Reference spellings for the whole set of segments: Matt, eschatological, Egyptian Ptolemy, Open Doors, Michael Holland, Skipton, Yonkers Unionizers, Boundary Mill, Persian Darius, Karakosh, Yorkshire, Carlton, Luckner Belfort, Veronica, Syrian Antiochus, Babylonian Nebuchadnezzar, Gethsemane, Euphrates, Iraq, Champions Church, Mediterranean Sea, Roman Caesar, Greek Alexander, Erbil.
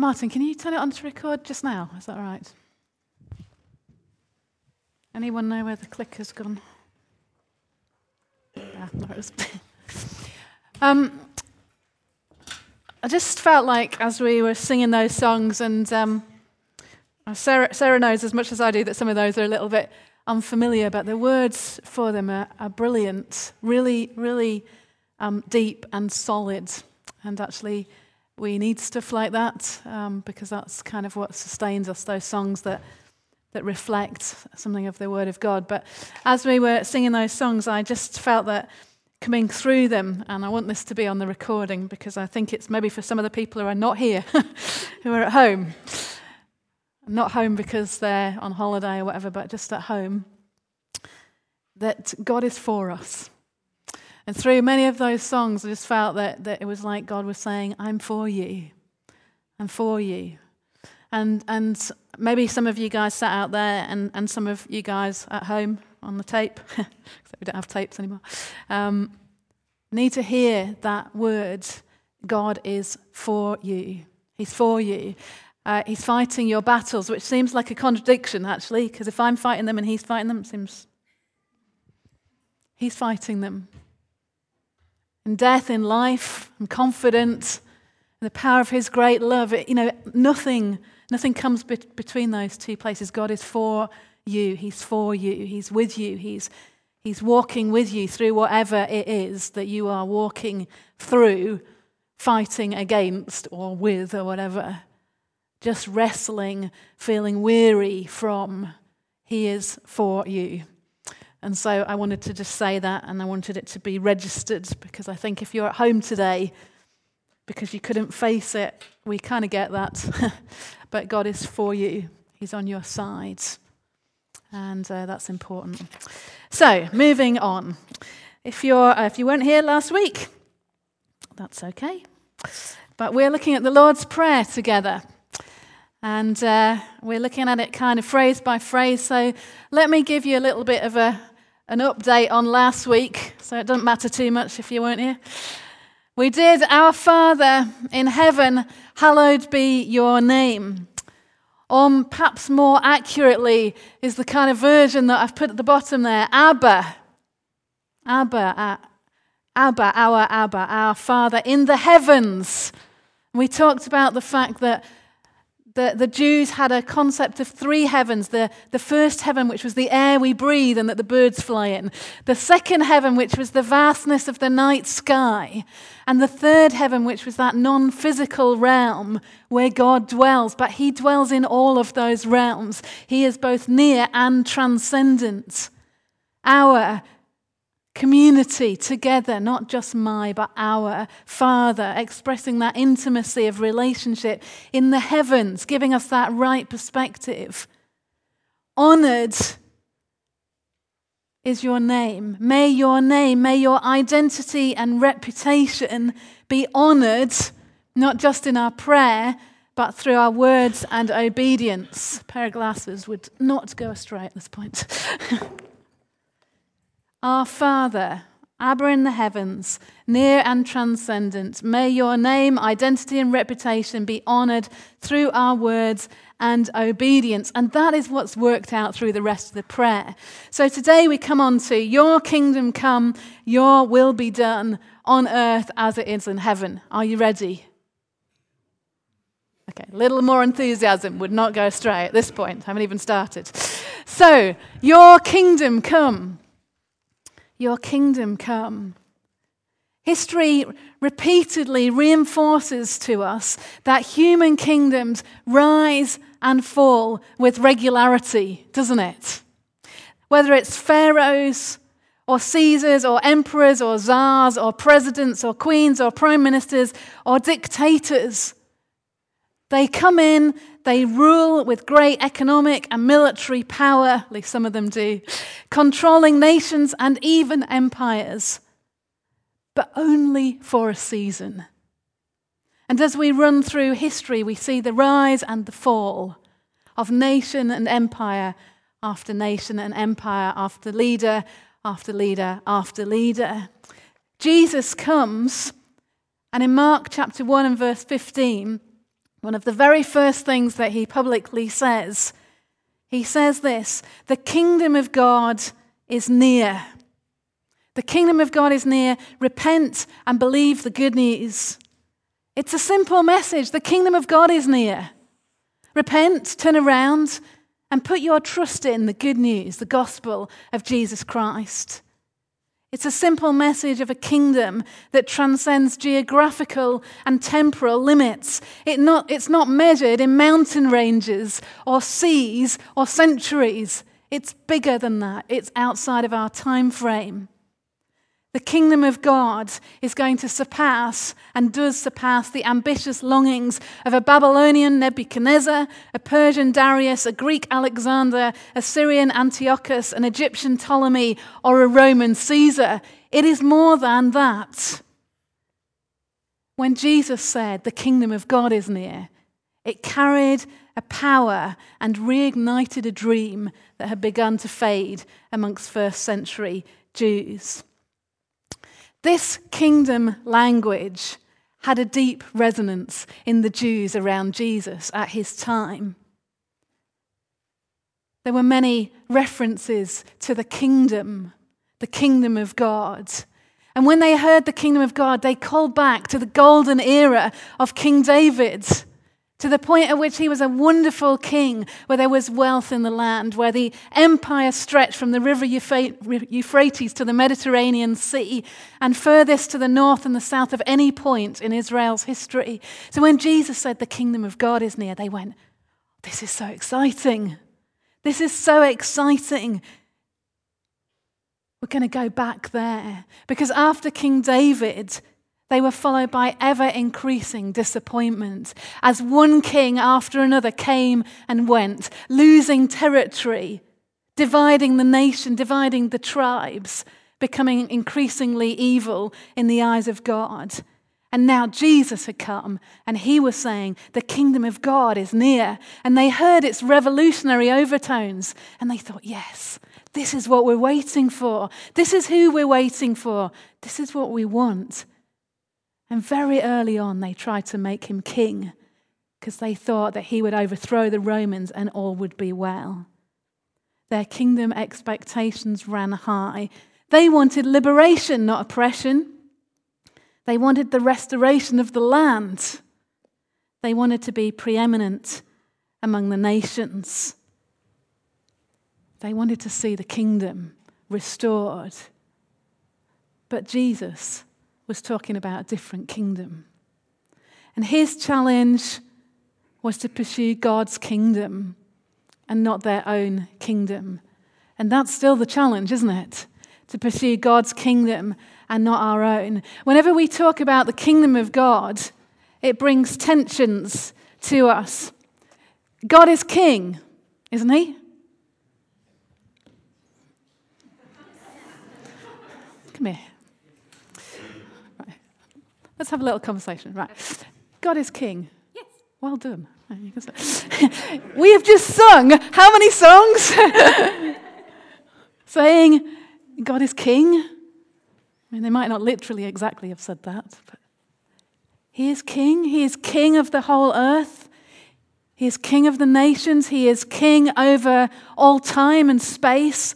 Martin, can you turn it on to record just now? Is that all right? Anyone know where the clicker's gone? Ah, there it is. I just felt like as we were singing those songs, and Sarah knows as much as I do that some of those are a little bit unfamiliar, but the words for them are brilliant, really, really deep and solid. And actually, we need stuff like that because that's kind of what sustains us, those songs that reflect something of the Word of God. But as we were singing those songs, I just felt that coming through them, and I want this to be on the recording because I think it's maybe for some of the people who are not here, who are at home. Not home because they're on holiday or whatever, but just at home, that God is for us. And through many of those songs, I just felt that it was like God was saying, I'm for you. I'm for you. And maybe some of you guys sat out there and some of you guys at home on the tape, except we don't have tapes anymore, need to hear that word, God is for you. He's for you. He's fighting your battles, which seems like a contradiction, actually, because if I'm fighting them and he's fighting them, it seems he's fighting them. In death, in life, I'm confident in the power of his great love. It, nothing comes between those two places. God is for you. He's for you. He's with you. He's walking with you through whatever it is that you are walking through, fighting against or with or whatever. Just wrestling, feeling weary from, he is for you. And so I wanted to just say that, and I wanted it to be registered, because I think if you're at home today, because you couldn't face it, we kind of get that. But God is for you. He's on your side. And that's important. So, moving on. If you weren't here last week, that's okay. But we're looking at the Lord's Prayer together. And we're looking at it kind of phrase by phrase. So let me give you a little bit of an update on last week. So it doesn't matter too much if you weren't here. We did, Our Father in heaven, hallowed be your name. Perhaps more accurately is the kind of version that I've put at the bottom there. Abba. Abba. Abba, our Abba, our Father in the heavens. We talked about the fact that the Jews had a concept of three heavens, the first heaven, which was the air we breathe and that the birds fly in, the second heaven, which was the vastness of the night sky, and the third heaven, which was that non-physical realm where God dwells, but he dwells in all of those realms. He is both near and transcendent. Our community together, not just my, but our Father, expressing that intimacy of relationship in the heavens, giving us that right perspective. Honored is your name. May your identity and reputation be honored, not just in our prayer, but through our words and obedience. A pair of glasses would not go astray at this point. Our Father, Abba in the heavens, near and transcendent, may your name, identity and reputation be honoured through our words and obedience. And that is what's worked out through the rest of the prayer. So today we come on to your kingdom come, your will be done on earth as it is in heaven. Are you ready? Okay, a little more enthusiasm would not go astray at this point. I haven't even started. So, your kingdom come. Your kingdom come. History repeatedly reinforces to us that human kingdoms rise and fall with regularity, doesn't it? Whether it's pharaohs or Caesars or emperors or czars or presidents or queens or prime ministers or dictators, they come in, they rule with great economic and military power, at least some of them do, controlling nations and even empires, but only for a season. And as we run through history, we see the rise and the fall of nation and empire after nation and empire, after leader, after leader, after leader. Jesus comes, and in Mark chapter 1 and verse 15, One of the very first things that he publicly says, he says this: the kingdom of God is near. The kingdom of God is near. Repent and believe the good news. It's a simple message. The kingdom of God is near. Repent, turn around, and put your trust in the good news, the gospel of Jesus Christ. It's a simple message of a kingdom that transcends geographical and temporal limits. It's not measured in mountain ranges or seas or centuries. It's bigger than that. It's outside of our time frame. The kingdom of God is going to surpass and does surpass the ambitious longings of a Babylonian Nebuchadnezzar, a Persian Darius, a Greek Alexander, a Syrian Antiochus, an Egyptian Ptolemy, or a Roman Caesar. It is more than that. When Jesus said, "The kingdom of God is near," it carried a power and reignited a dream that had begun to fade amongst first century Jews. This kingdom language had a deep resonance in the Jews around Jesus at his time. There were many references to the kingdom of God. And when they heard the kingdom of God, they called back to the golden era of King David, to the point at which he was a wonderful king, where there was wealth in the land, where the empire stretched from the river Euphrates to the Mediterranean Sea, and furthest to the north and the south of any point in Israel's history. So when Jesus said, "The kingdom of God is near," they went, "This is so exciting. This is so exciting. We're going to go back there." Because after King David, they were followed by ever-increasing disappointment as one king after another came and went, losing territory, dividing the nation, dividing the tribes, becoming increasingly evil in the eyes of God. And now Jesus had come, and he was saying, "The kingdom of God is near." And they heard its revolutionary overtones, and they thought, "Yes, this is what we're waiting for. This is who we're waiting for. This is what we want." And very early on, they tried to make him king because they thought that he would overthrow the Romans and all would be well. Their kingdom expectations ran high. They wanted liberation, not oppression. They wanted the restoration of the land. They wanted to be preeminent among the nations. They wanted to see the kingdom restored. But Jesus was talking about a different kingdom. And his challenge was to pursue God's kingdom and not their own kingdom. And that's still the challenge, isn't it? To pursue God's kingdom and not our own. Whenever we talk about the kingdom of God, it brings tensions to us. God is king, isn't he? Come here. Let's have a little conversation, right? God is king. Yes. Well done. We have just sung how many songs? Saying God is king. I mean, they might not literally exactly have said that, but he is king. He is king of the whole earth. He is king of the nations. He is king over all time and space.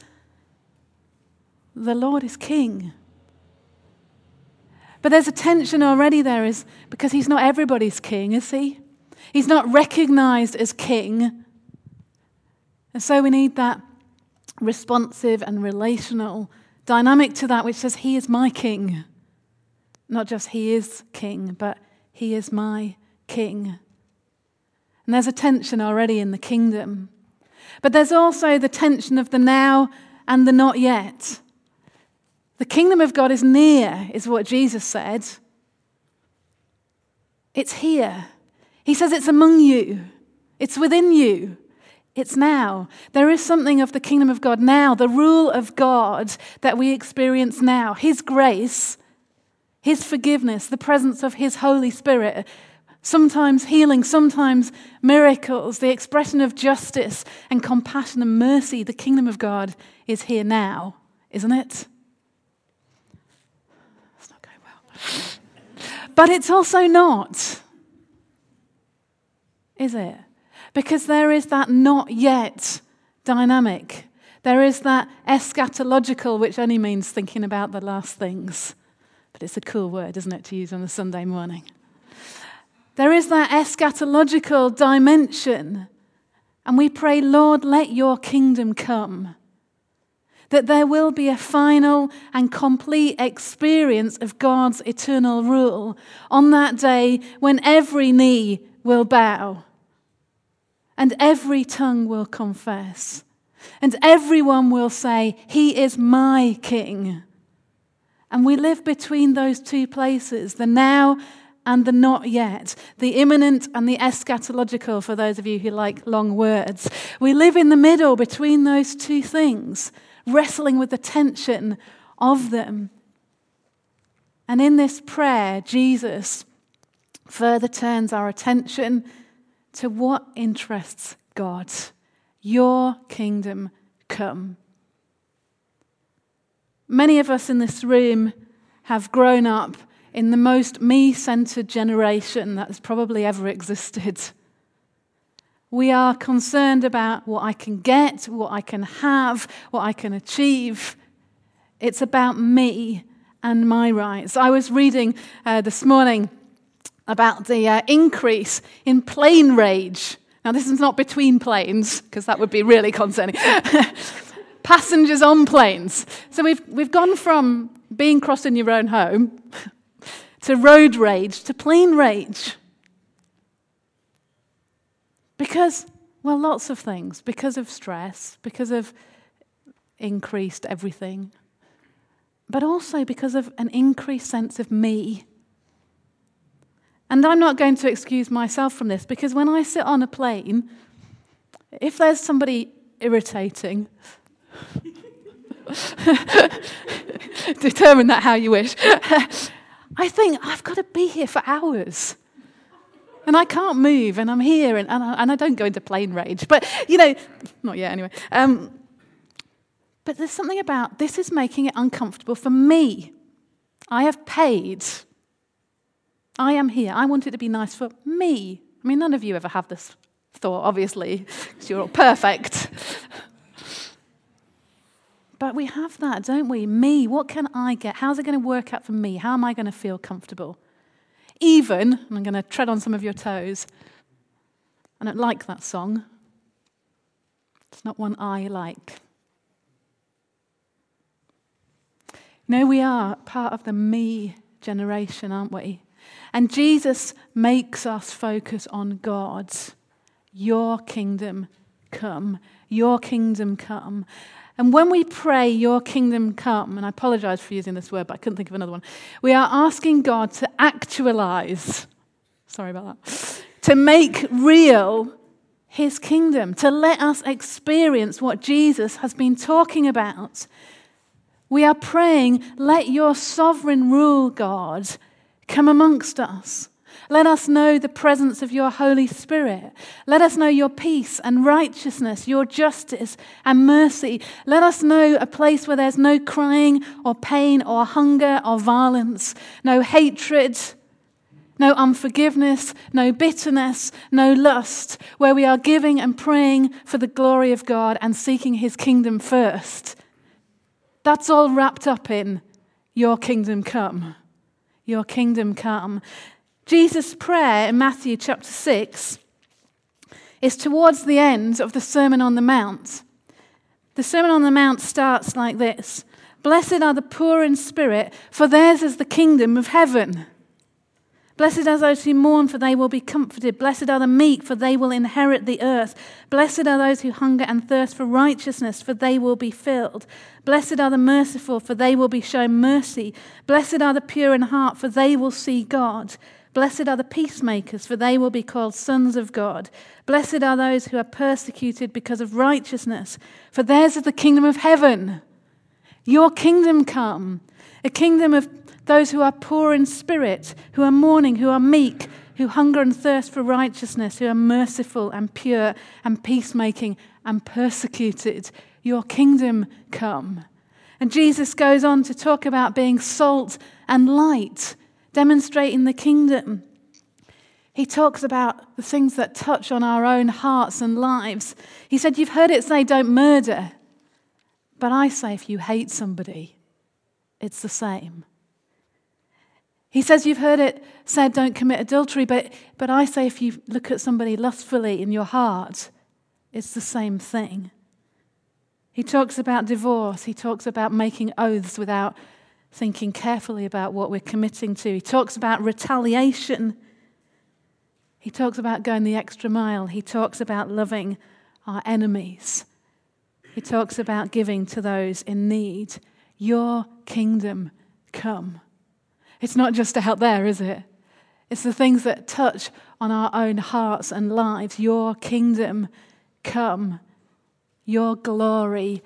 The Lord is king. But there's a tension already there, is because he's not everybody's king, is he? He's not recognized as king. And so we need that responsive and relational dynamic to that which says, "He is my king." Not just he is king, but he is my king. And there's a tension already in the kingdom. But there's also the tension of the now and the not yet. The kingdom of God is near, is what Jesus said. It's here. He says it's among you. It's within you. It's now. There is something of the kingdom of God now, the rule of God that we experience now. His grace, his forgiveness, the presence of his Holy Spirit, sometimes healing, sometimes miracles, the expression of justice and compassion and mercy. The kingdom of God is here now, isn't it? But it's also not. is it? Because there is that not yet dynamic. There is that eschatological, which only means thinking about the last things. But it's a cool word, isn't it, to use on a Sunday morning? There is that eschatological dimension. And we pray, Lord, let your kingdom come. That there will be a final and complete experience of God's eternal rule on that day when every knee will bow and every tongue will confess and everyone will say, he is my king. And we live between those two places, the now and the not yet, the imminent and the eschatological, for those of you who like long words. We live in the middle between those two things, wrestling with the tension of them. And in this prayer, Jesus further turns our attention to what interests God. Your kingdom come. Many of us in this room have grown up in the most me-centered generation that has probably ever existed. We are concerned about what I can get, what I can have, what I can achieve. It's about me and my rights. I was reading this morning about the increase in plane rage. Now, this is not between planes, because that would be really concerning. Passengers on planes. So we've gone from being crossed in your own home to road rage, to plane rage. Because, well, lots of things. Because of stress, because of increased everything, but also because of an increased sense of me. And I'm not going to excuse myself from this, because when I sit on a plane, if there's somebody irritating, determine that how you wish, I think, I've got to be here for hours. And I can't move, and I'm here, and I don't go into plane rage. But, you know, not yet anyway. But there's something about, this is making it uncomfortable for me. I have paid. I am here. I want it to be nice for me. I mean, none of you ever have this thought, obviously, because you're all perfect. But we have that, don't we? Me, what can I get? How's it going to work out for me? How am I going to feel comfortable? Even, and I'm going to tread on some of your toes, I don't like that song. It's not one I like. No, we are part of the me generation, aren't we? And Jesus makes us focus on God. Your kingdom come. Your kingdom come. And when we pray, your kingdom come, and I apologize for using this word, but I couldn't think of another one, we are asking God to actualize, sorry about that, to make real his kingdom, to let us experience what Jesus has been talking about. We are praying, let your sovereign rule, God, come amongst us. Let us know the presence of your Holy Spirit. Let us know your peace and righteousness, your justice and mercy. Let us know a place where there's no crying or pain or hunger or violence, no hatred, no unforgiveness, no bitterness, no lust, where we are giving and praying for the glory of God and seeking his kingdom first. That's all wrapped up in your kingdom come. Your kingdom come. Jesus' prayer in Matthew chapter 6 is towards the end of the Sermon on the Mount. The Sermon on the Mount starts like this. Blessed are the poor in spirit, for theirs is the kingdom of heaven. Blessed are those who mourn, for they will be comforted. Blessed are the meek, for they will inherit the earth. Blessed are those who hunger and thirst for righteousness, for they will be filled. Blessed are the merciful, for they will be shown mercy. Blessed are the pure in heart, for they will see God. Blessed are the peacemakers, for they will be called sons of God. Blessed are those who are persecuted because of righteousness, for theirs is the kingdom of heaven. Your kingdom come, a kingdom of those who are poor in spirit, who are mourning, who are meek, who hunger and thirst for righteousness, who are merciful and pure and peacemaking and persecuted. Your kingdom come. And Jesus goes on to talk about being salt and light, demonstrating the kingdom. He talks about the things that touch on our own hearts and lives. He said, you've heard it say, don't murder. But I say, if you hate somebody, it's the same. He says, you've heard it said, don't commit adultery. But I say, if you look at somebody lustfully in your heart, it's the same thing. He talks about divorce. He talks about making oaths without thinking carefully about what we're committing to. He talks about retaliation. He talks about going the extra mile. He talks about loving our enemies. He talks about giving to those in need. Your kingdom come. It's not just out there, is it? It's the things that touch on our own hearts and lives. Your kingdom come. Your glory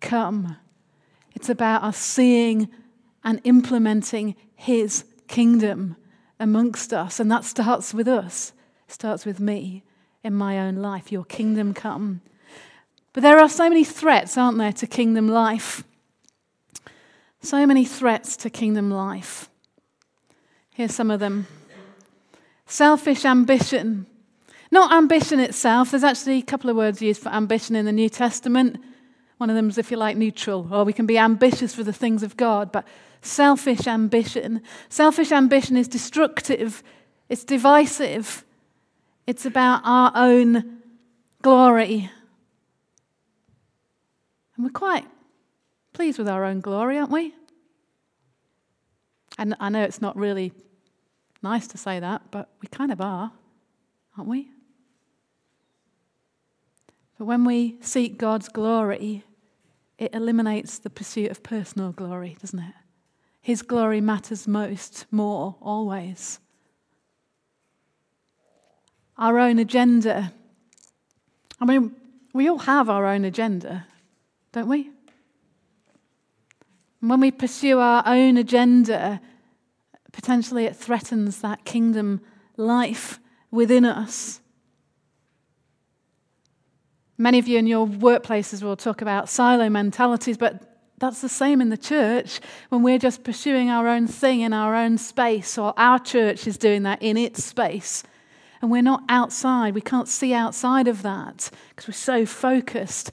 come. It's about us seeing and implementing his kingdom amongst us. And that starts with us. It starts with me in my own life. Your kingdom come. But there are so many threats, aren't there, to kingdom life? So many threats to kingdom life. Here's some of them. Selfish ambition. Not ambition itself. There's actually a couple of words used for ambition in the New Testament. One of them is, if you like, neutral, or we can be ambitious for the things of God, but selfish ambition. Selfish ambition is destructive, it's divisive, it's about our own glory. And we're quite pleased with our own glory, aren't we? And I know it's not really nice to say that, but we kind of are, aren't we? But when we seek God's glory, it eliminates the pursuit of personal glory, doesn't it? His glory matters most, more, always. Our own agenda. I mean, we all have our own agenda, don't we? And when we pursue our own agenda, potentially it threatens that kingdom life within us. Many of you in your workplaces will talk about silo mentalities, but that's the same in the church when we're just pursuing our own thing in our own space, or our church is doing that in its space, and we're not outside. We can't see outside of that because we're so focused.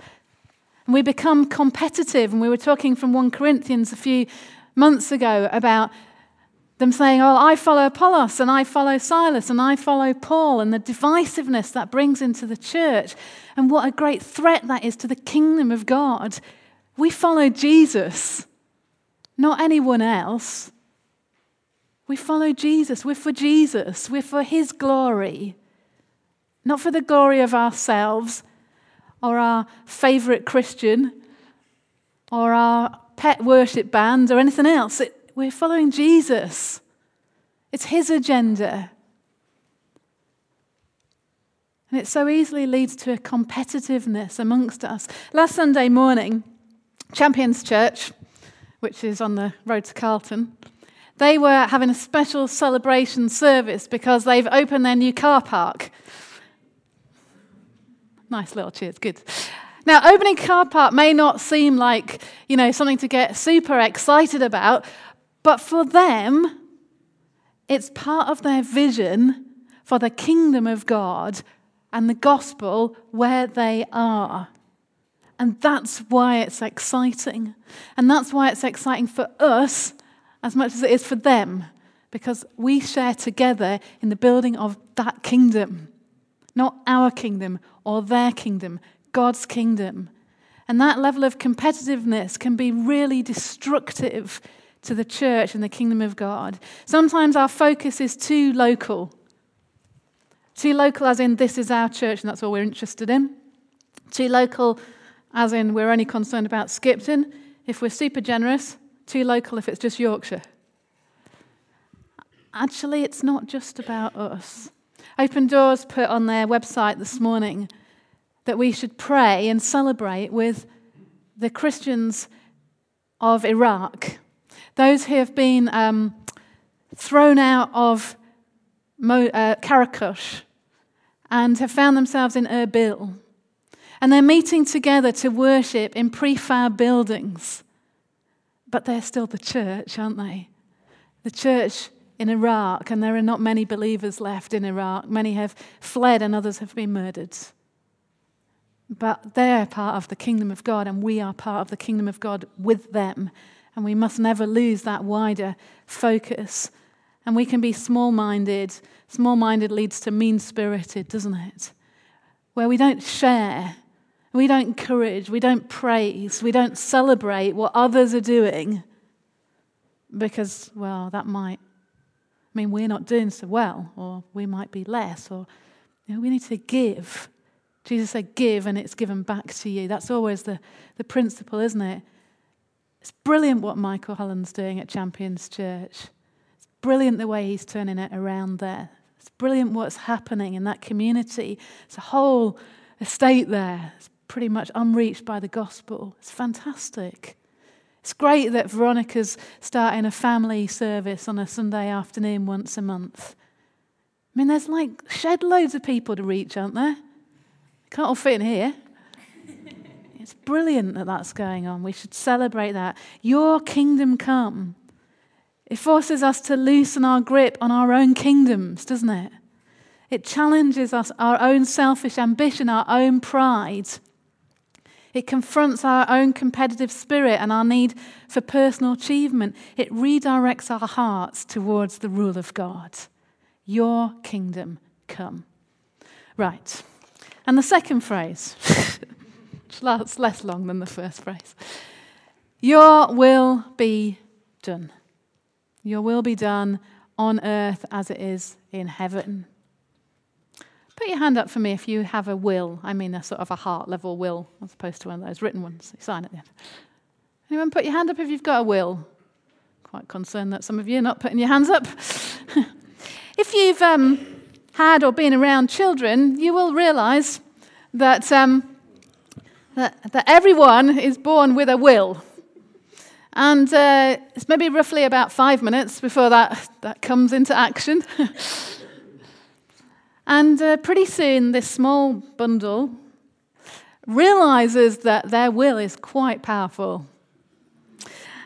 And we become competitive, and we were talking from 1 Corinthians a few months ago about them saying, oh, I follow Apollos, and I follow Silas, and I follow Paul, and the divisiveness that brings into the church, and what a great threat that is to the kingdom of God. We follow Jesus, not anyone else. We follow Jesus, we're for his glory, not for the glory of ourselves, or our favourite Christian, or our pet worship band, or anything else. We're following Jesus. It's his agenda. And it so easily leads to a competitiveness amongst us. Last Sunday morning, Champions Church, which is on the road to Carlton, they were having a special celebration service because they've opened their new car park. Nice little cheers, good. Now, opening car park may not seem like, something to get super excited about, but for them, it's part of their vision for the kingdom of God and the gospel where they are. And that's why it's exciting. And that's why it's exciting for us as much as it is for them, because we share together in the building of that kingdom, not our kingdom or their kingdom, God's kingdom. And that level of competitiveness can be really destructive to the church and the kingdom of God. Sometimes our focus is too local. Too local as in this is our church and that's all we're interested in. Too local as in we're only concerned about Skipton if we're super generous. Too local if it's just Yorkshire. Actually, it's not just about us. Open Doors put on their website this morning that we should pray and celebrate with the Christians of Iraq. Those who have been thrown out of Karakosh and have found themselves in Erbil. And they're meeting together to worship in prefab buildings. But they're still the church, aren't they? The church in Iraq, and there are not many believers left in Iraq. Many have fled and others have been murdered. But they're part of the kingdom of God, and we are part of the kingdom of God with them. And we must never lose that wider focus. And we can be small-minded. Small-minded leads to mean-spirited, doesn't it? Where we don't share, we don't encourage, we don't praise, we don't celebrate what others are doing because, well, that might mean we're not doing so well, or we might be less, or we need to give. Jesus said, give, and it's given back to you. That's always the principle, isn't it? It's brilliant what Michael Holland's doing at Champions Church. It's brilliant the way he's turning it around there. It's brilliant what's happening in that community. It's a whole estate there. It's pretty much unreached by the gospel. It's fantastic. It's great that Veronica's starting a family service on a Sunday afternoon once a month. I mean, there's like shed loads of people to reach, aren't there? Can't all fit in here. It's brilliant that that's going on. We should celebrate that. Your kingdom come. It forces us to loosen our grip on our own kingdoms, doesn't it? It challenges us, our own selfish ambition, our own pride. It confronts our own competitive spirit and our need for personal achievement. It redirects our hearts towards the rule of God. Your kingdom come. Right. And the second phrase, which lasts less long than the first phrase, your will be done. Your will be done on earth as it is in heaven. Put your hand up for me if you have a will. I mean a sort of a heart level will, as opposed to one of those written ones you sign at the end. Anyone put your hand up if you've got a will? Quite concerned that some of you are not putting your hands up. If you've had or been around children, you will realise that, that everyone is born with a will. And it's maybe roughly about 5 minutes before that comes into action. And pretty soon this small bundle realises that their will is quite powerful.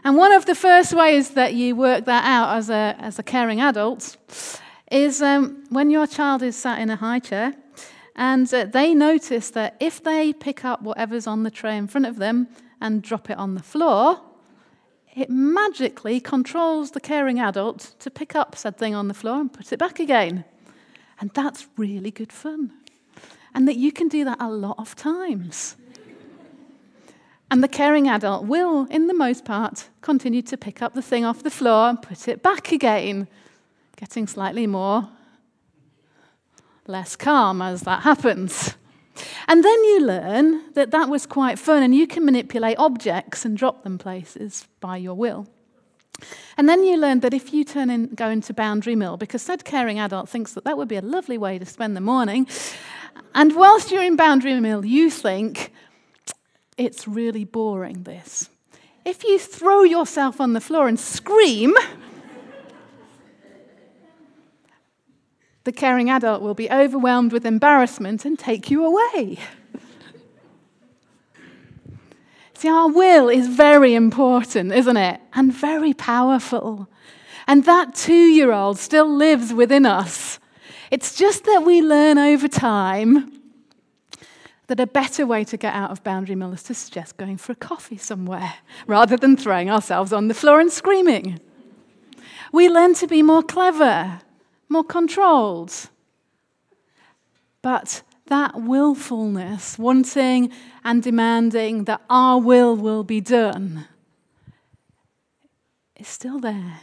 And one of the first ways that you work that out as a caring adult is when your child is sat in a high chair and they notice that if they pick up whatever's on the tray in front of them and drop it on the floor, it magically controls the caring adult to pick up said thing on the floor and put it back again. And that's really good fun. And that you can do that a lot of times. And the caring adult will, in the most part, continue to pick up the thing off the floor and put it back again. Getting slightly less calm as that happens. And then you learn that that was quite fun, and you can manipulate objects and drop them places by your will. And then you learn that if you go into Boundary Mill, because said caring adult thinks that would be a lovely way to spend the morning, and whilst you're in Boundary Mill, you think, it's really boring, this. If you throw yourself on the floor and scream, the caring adult will be overwhelmed with embarrassment and take you away. See, our will is very important, isn't it? And very powerful. And that 2-year-old still lives within us. It's just that we learn over time that a better way to get out of Boundary Mill is to suggest going for a coffee somewhere, rather than throwing ourselves on the floor and screaming. We learn to be more clever, more controlled. But that willfulness, wanting and demanding that our will be done, is still there,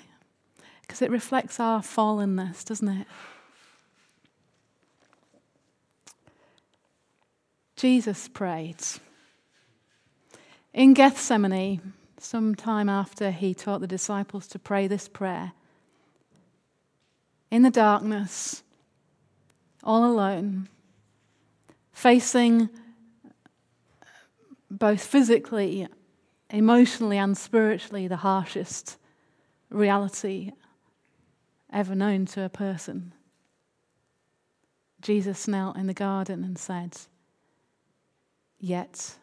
because it reflects our fallenness, doesn't it? Jesus prayed. In Gethsemane, some time after he taught the disciples to pray this prayer, in the darkness, all alone, facing both physically, emotionally and spiritually the harshest reality ever known to a person, Jesus knelt in the garden and said, "Yet,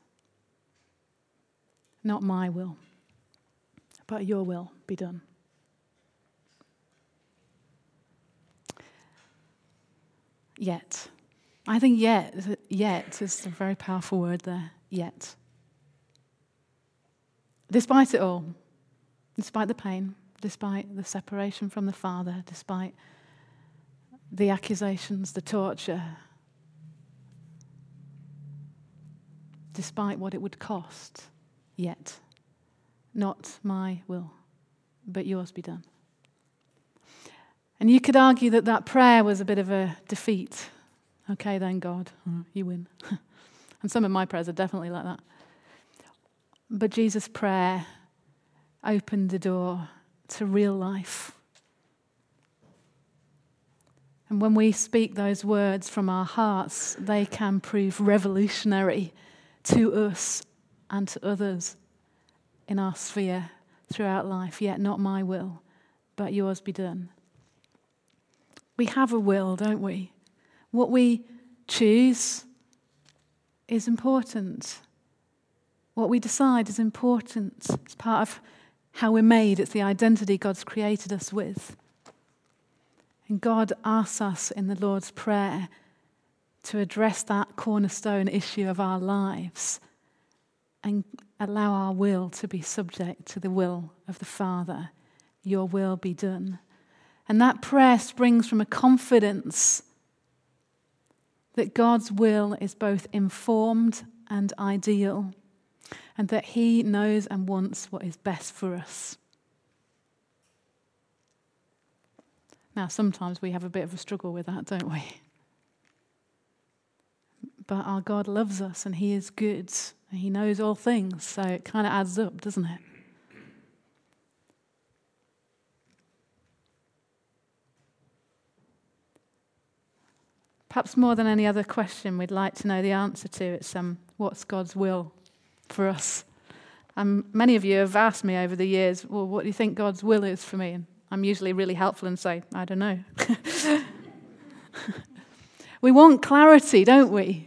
not my will, but your will be done." Yet. I think yet is a very powerful word there. Yet. Despite it all, despite the pain, despite the separation from the Father, despite the accusations, the torture, despite what it would cost, yet, not my will, but yours be done. And you could argue that that prayer was a bit of a defeat. Okay then, God, you win. And some of my prayers are definitely like that. But Jesus' prayer opened the door to real life. And when we speak those words from our hearts, they can prove revolutionary to us and to others in our sphere throughout life. Yet not my will, but yours be done. We have a will, don't we? What we choose is important. What we decide is important. It's part of how we're made. It's the identity God's created us with. And God asks us in the Lord's Prayer to address that cornerstone issue of our lives and allow our will to be subject to the will of the Father. Your will be done. And that prayer springs from a confidence that God's will is both informed and ideal, and that he knows and wants what is best for us. Now, sometimes we have a bit of a struggle with that, don't we? But our God loves us, and he is good, and he knows all things, so it kind of adds up, doesn't it? Perhaps more than any other question we'd like to know the answer to, it's what's God's will for us? Many of you have asked me over the years, well, what do you think God's will is for me? And I'm usually really helpful and say, I don't know. We want clarity, don't we?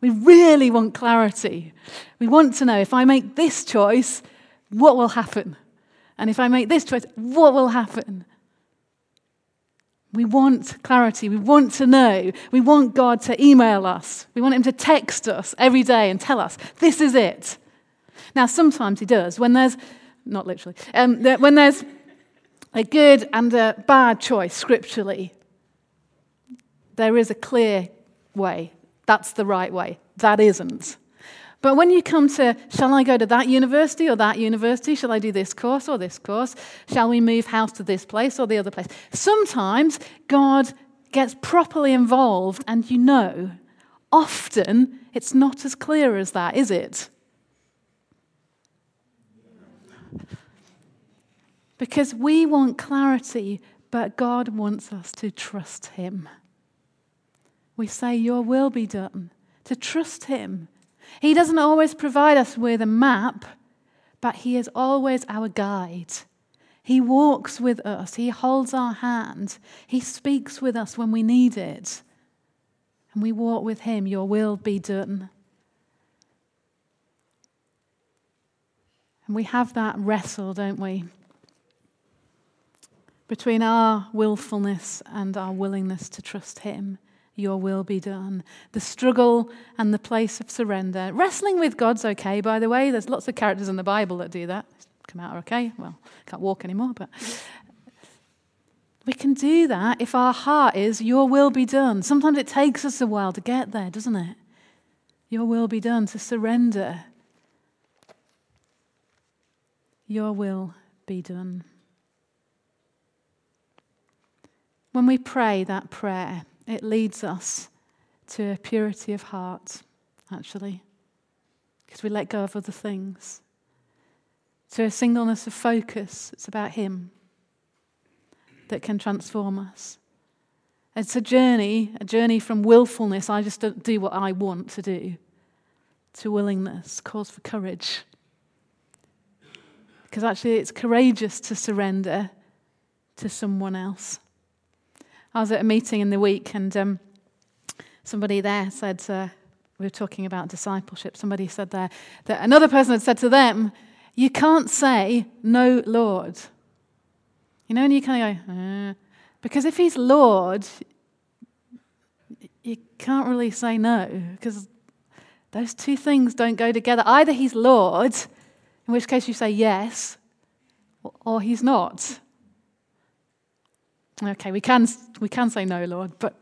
We really want clarity. We want to know, if I make this choice, what will happen? And if I make this choice, what will happen? We want clarity. We want to know. We want God to email us. We want him to text us every day and tell us, this is it. Now, sometimes he does. When there's, not literally, when there's a good and a bad choice scripturally, there is a clear way. That's the right way. That isn't. But when you come to, shall I go to that university or that university? Shall I do this course or this course? Shall we move house to this place or the other place? Sometimes God gets properly involved, and often it's not as clear as that, is it? Because we want clarity, but God wants us to trust him. We say, your will be done, to trust him. He doesn't always provide us with a map, but he is always our guide. He walks with us. He holds our hand. He speaks with us when we need it. And we walk with him. Your will be done. And we have that wrestle, don't we? Between our willfulness and our willingness to trust him. Your will be done. The struggle and the place of surrender. Wrestling with God's okay, by the way. There's lots of characters in the Bible that do that. Come out okay. Well, can't walk anymore, but we can do that if our heart is, your will be done. Sometimes it takes us a while to get there, doesn't it? Your will be done, to surrender. Your will be done. When we pray that prayer, it leads us to a purity of heart, actually, because we let go of other things, to a singleness of focus. It's about him that can transform us. It's a journey from willfulness, I just don't do what I want to do, to willingness, calls for courage. Because actually it's courageous to surrender to someone else. I was at a meeting in the week, and somebody there said, we were talking about discipleship, somebody said there that another person had said to them, you can't say, no, Lord. You know, and you kind of go, because if he's Lord, you can't really say no, because those two things don't go together. Either he's Lord, in which case you say yes, or he's not. Okay, we can say no, Lord, but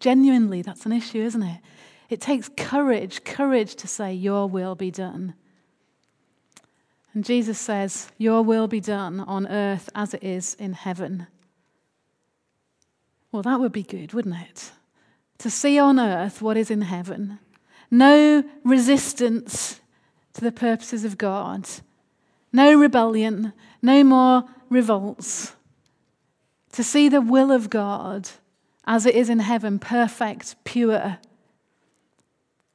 genuinely that's an issue, isn't it? It takes courage to say, your will be done. And Jesus says, your will be done on earth as it is in heaven. Well, that would be good, wouldn't it? To see on earth what is in heaven. No resistance to the purposes of God. No rebellion. No more revolts. To see the will of God as it is in heaven, perfect, pure,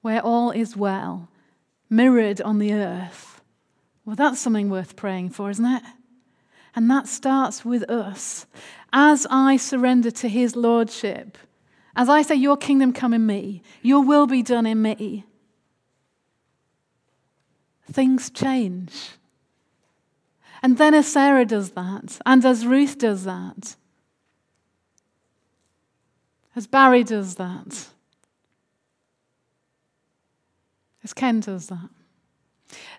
where all is well, mirrored on the earth. Well, that's something worth praying for, isn't it? And that starts with us. As I surrender to his lordship, as I say, your kingdom come in me, your will be done in me, things change. And then as Sarah does that, and as Ruth does that, as Barry does that, as Ken does that,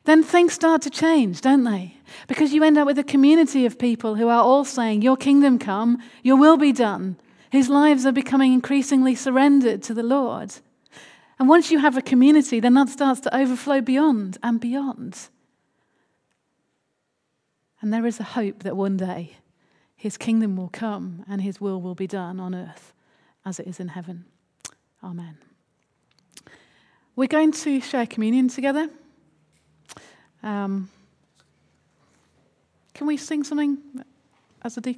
then things start to change, don't they? Because you end up with a community of people who are all saying, your kingdom come, your will be done, whose lives are becoming increasingly surrendered to the Lord. And once you have a community, then that starts to overflow beyond and beyond. And there is a hope that one day his kingdom will come and his will be done on earth as it is in heaven. Amen. We're going to share communion together. Can we sing something as a deacon?